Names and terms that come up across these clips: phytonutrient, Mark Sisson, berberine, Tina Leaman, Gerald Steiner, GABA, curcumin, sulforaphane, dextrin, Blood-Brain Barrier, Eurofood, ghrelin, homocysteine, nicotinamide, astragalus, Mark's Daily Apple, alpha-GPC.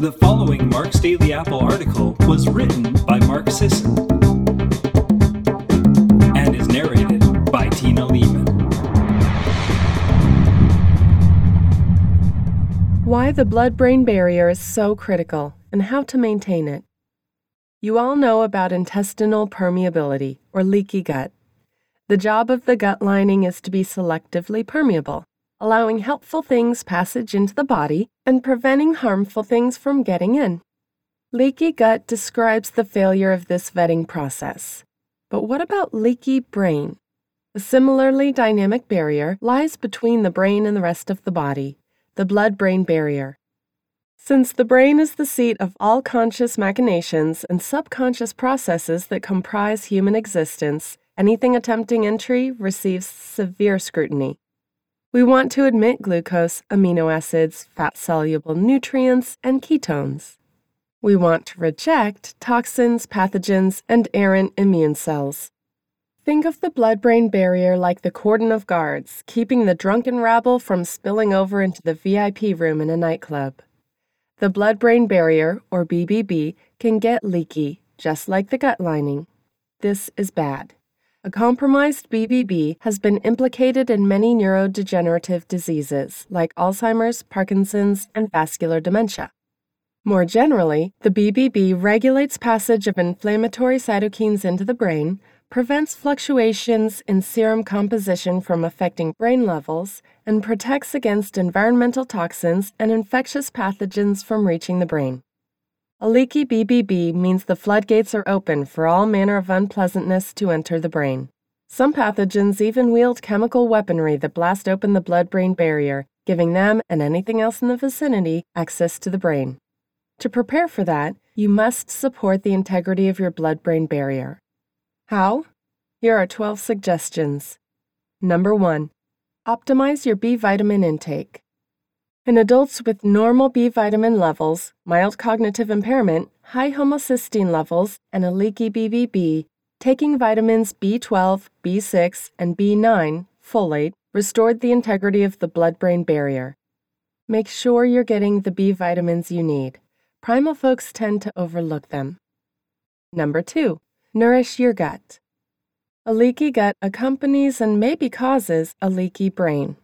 The following Mark's Daily Apple article was written by Mark Sisson and is narrated by Tina Leaman. Why the blood-brain barrier is so critical and how to maintain it. You all know about intestinal permeability, or leaky gut. The job of the gut lining is to be selectively permeable, allowing helpful things passage into the body and preventing harmful things from getting in. Leaky gut describes the failure of this vetting process. But what about leaky brain? A similarly dynamic barrier lies between the brain and the rest of the body, the blood-brain barrier. Since the brain is the seat of all conscious machinations and subconscious processes that comprise human existence, anything attempting entry receives severe scrutiny. We want to admit glucose, amino acids, fat-soluble nutrients, and ketones. We want to reject toxins, pathogens, and errant immune cells. Think of the blood-brain barrier like the cordon of guards, keeping the drunken rabble from spilling over into the VIP room in a nightclub. The blood-brain barrier, or BBB, can get leaky, just like the gut lining. This is bad. A compromised BBB has been implicated in many neurodegenerative diseases like Alzheimer's, Parkinson's, and vascular dementia. More generally, the BBB regulates passage of inflammatory cytokines into the brain, prevents fluctuations in serum composition from affecting brain levels, and protects against environmental toxins and infectious pathogens from reaching the brain. A leaky BBB means the floodgates are open for all manner of unpleasantness to enter the brain. Some pathogens even wield chemical weaponry that blast open the blood-brain barrier, giving them and anything else in the vicinity access to the brain. To prepare for that, you must support the integrity of your blood-brain barrier. How? Here are 12 suggestions. Number 1. Optimize your B vitamin intake. In adults with normal B vitamin levels, mild cognitive impairment, high homocysteine levels, and a leaky BBB, taking vitamins B12, B6, and B9, folate, restored the integrity of the blood-brain barrier. Make sure you're getting the B vitamins you need. Primal folks tend to overlook them. Number 2. Nourish your gut. A leaky gut accompanies and maybe causes a leaky brain.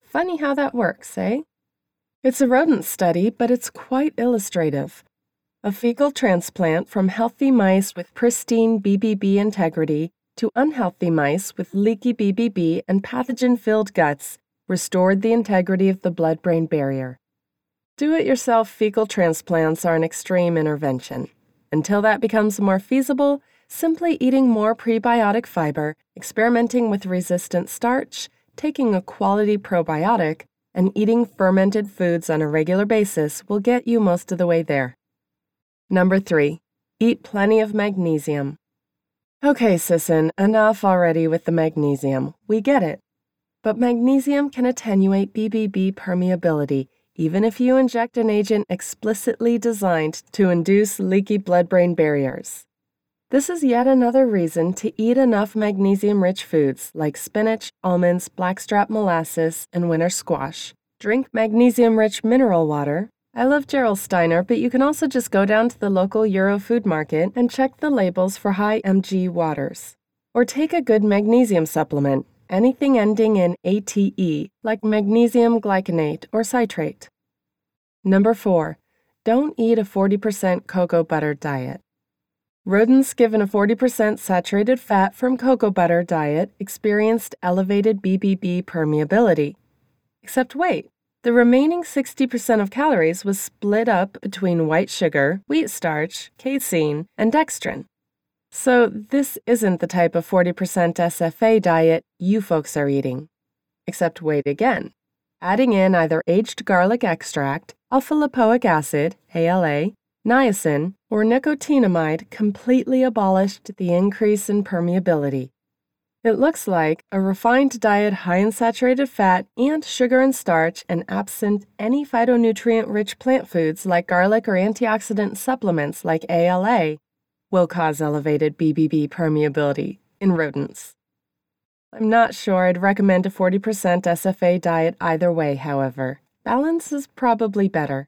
Funny how that works, eh? It's a rodent study, but it's quite illustrative. A fecal transplant from healthy mice with pristine BBB integrity to unhealthy mice with leaky BBB and pathogen-filled guts restored the integrity of the blood-brain barrier. Do-it-yourself fecal transplants are an extreme intervention. Until that becomes more feasible, simply eating more prebiotic fiber, experimenting with resistant starch, taking a quality probiotic, and eating fermented foods on a regular basis will get you most of the way there. Number 3. Eat plenty of magnesium. Okay, Sisson, enough already with the magnesium. We get it. But magnesium can attenuate BBB permeability, even if you inject an agent explicitly designed to induce leaky blood-brain barriers. This is yet another reason to eat enough magnesium-rich foods like spinach, almonds, blackstrap molasses, and winter squash. Drink magnesium-rich mineral water. I love Gerald Steiner, but you can also just go down to the local Eurofood market and check the labels for high Mg waters. Or take a good magnesium supplement, anything ending in ATE, like magnesium glycinate or citrate. Number 4. Don't eat a 40% cocoa butter diet. Rodents given a 40% saturated fat from cocoa butter diet experienced elevated BBB permeability. Except wait, the remaining 60% of calories was split up between white sugar, wheat starch, casein, and dextrin. So this isn't the type of 40% SFA diet you folks are eating. Except wait again, adding in either aged garlic extract, alpha-lipoic acid, ALA, niacin, or nicotinamide completely abolished the increase in permeability. It looks like a refined diet high in saturated fat and sugar and starch and absent any phytonutrient-rich plant foods like garlic or antioxidant supplements like ALA will cause elevated BBB permeability in rodents. I'm not sure I'd recommend a 40% SFA diet either way, however. Balance is probably better.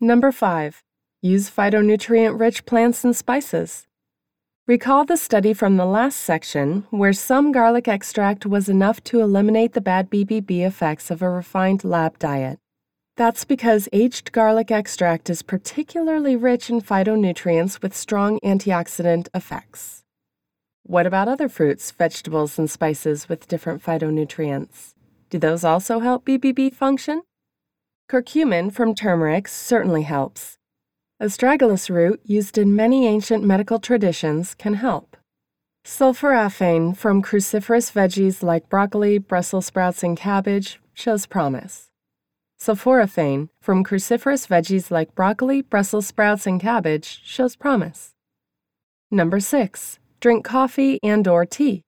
Number 5. Use phytonutrient-rich plants and spices. Recall the study from the last section where some garlic extract was enough to eliminate the bad BBB effects of a refined lab diet. That's because aged garlic extract is particularly rich in phytonutrients with strong antioxidant effects. What about other fruits, vegetables, and spices with different phytonutrients? Do those also help BBB function? Curcumin from turmeric certainly helps. Astragalus root, used in many ancient medical traditions, can help. Sulforaphane from cruciferous veggies like broccoli, Brussels sprouts, and cabbage shows promise. Sulforaphane from cruciferous veggies like broccoli, Brussels sprouts, and cabbage shows promise. Number 6. Drink coffee and/or tea.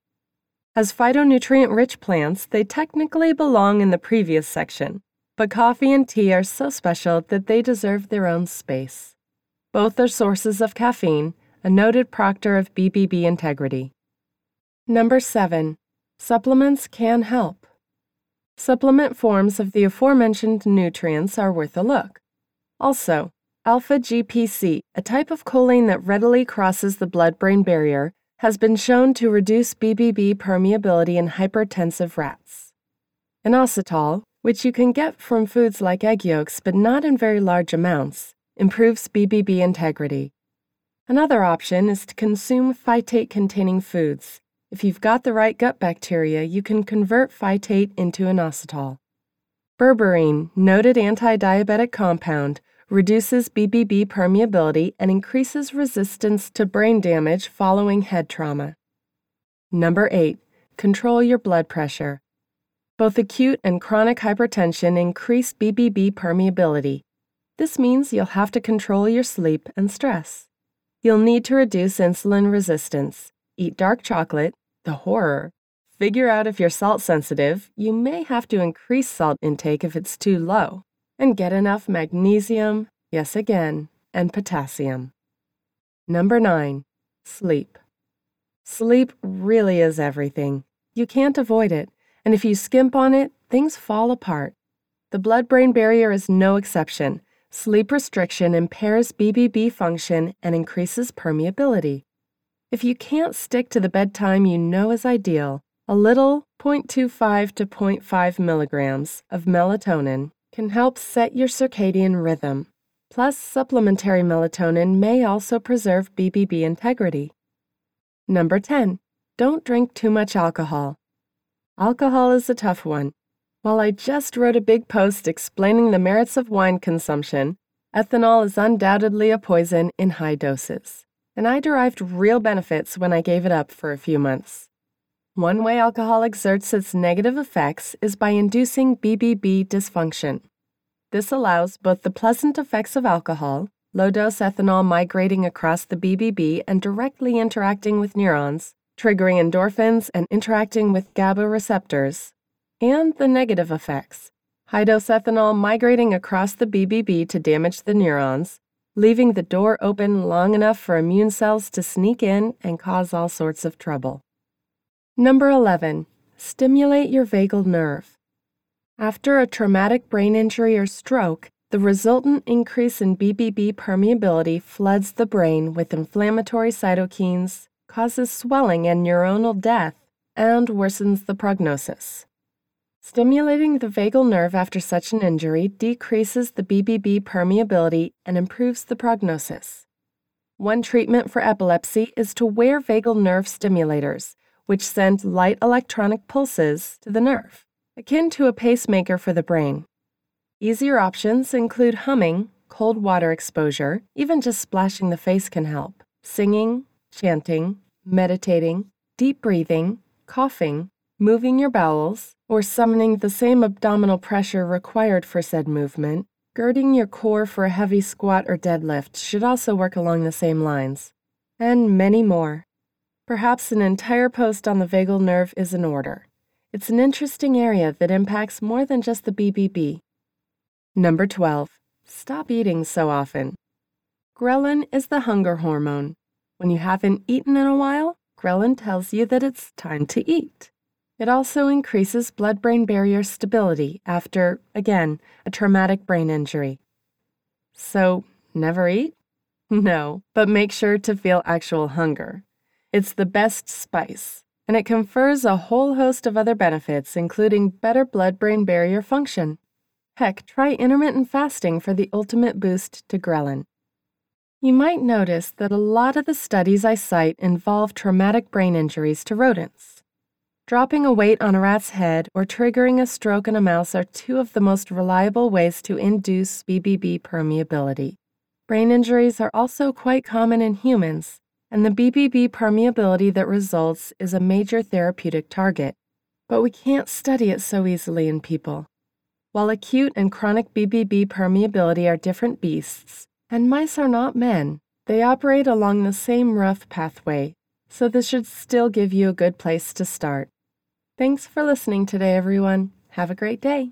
As phytonutrient-rich plants, they technically belong in the previous section, but coffee and tea are so special that they deserve their own space. Both are sources of caffeine, a noted proctor of BBB integrity. Number 7. Supplements can help. Supplement forms of the aforementioned nutrients are worth a look. Also, alpha-GPC, a type of choline that readily crosses the blood-brain barrier, has been shown to reduce BBB permeability in hypertensive rats. Inositol, which you can get from foods like egg yolks but not in very large amounts, improves BBB integrity. Another option is to consume phytate-containing foods. If you've got the right gut bacteria, you can convert phytate into inositol. Berberine, noted anti-diabetic compound, reduces BBB permeability and increases resistance to brain damage following head trauma. Number 8. Control your blood pressure. Both acute and chronic hypertension increase BBB permeability. This means you'll have to control your sleep and stress. You'll need to reduce insulin resistance. Eat dark chocolate, the horror. Figure out if you're salt sensitive, you may have to increase salt intake if it's too low, and get enough magnesium, yes again, and potassium. Number 9, sleep. Sleep really is everything. You can't avoid it, and if you skimp on it, things fall apart. The blood-brain barrier is no exception. Sleep restriction impairs BBB function and increases permeability. If you can't stick to the bedtime you know is ideal, a little 0.25 to 0.5 milligrams of melatonin can help set your circadian rhythm. Plus, supplementary melatonin may also preserve BBB integrity. Number 10. Don't drink too much alcohol. Alcohol is a tough one. While I just wrote a big post explaining the merits of wine consumption, ethanol is undoubtedly a poison in high doses, and I derived real benefits when I gave it up for a few months. One way alcohol exerts its negative effects is by inducing BBB dysfunction. This allows both the pleasant effects of alcohol, low-dose ethanol migrating across the BBB and directly interacting with neurons, triggering endorphins and interacting with GABA receptors, and the negative effects, high-dose ethanol migrating across the BBB to damage the neurons, leaving the door open long enough for immune cells to sneak in and cause all sorts of trouble. Number 11. Stimulate your vagal nerve. After a traumatic brain injury or stroke, the resultant increase in BBB permeability floods the brain with inflammatory cytokines, causes swelling and neuronal death, and worsens the prognosis. Stimulating the vagal nerve after such an injury decreases the BBB permeability and improves the prognosis. One treatment for epilepsy is to wear vagal nerve stimulators, which send light electronic pulses to the nerve, akin to a pacemaker for the brain. Easier options include humming, cold water exposure, even just splashing the face can help, singing, chanting, meditating, deep breathing, coughing, moving your bowels, or summoning the same abdominal pressure required for said movement. Girding your core for a heavy squat or deadlift should also work along the same lines, and many more. Perhaps an entire post on the vagal nerve is in order. It's an interesting area that impacts more than just the BBB. Number 12. Stop eating so often. Ghrelin is the hunger hormone. When you haven't eaten in a while, ghrelin tells you that it's time to eat. It also increases blood-brain barrier stability after, again, a traumatic brain injury. So, never eat? No, but make sure to feel actual hunger. It's the best spice, and it confers a whole host of other benefits, including better blood-brain barrier function. Heck, try intermittent fasting for the ultimate boost to ghrelin. You might notice that a lot of the studies I cite involve traumatic brain injuries to rodents. Dropping a weight on a rat's head or triggering a stroke in a mouse are two of the most reliable ways to induce BBB permeability. Brain injuries are also quite common in humans, and the BBB permeability that results is a major therapeutic target. But we can't study it so easily in people. While acute and chronic BBB permeability are different beasts, and mice are not men, they operate along the same rough pathway, so this should still give you a good place to start. Thanks for listening today, everyone. Have a great day.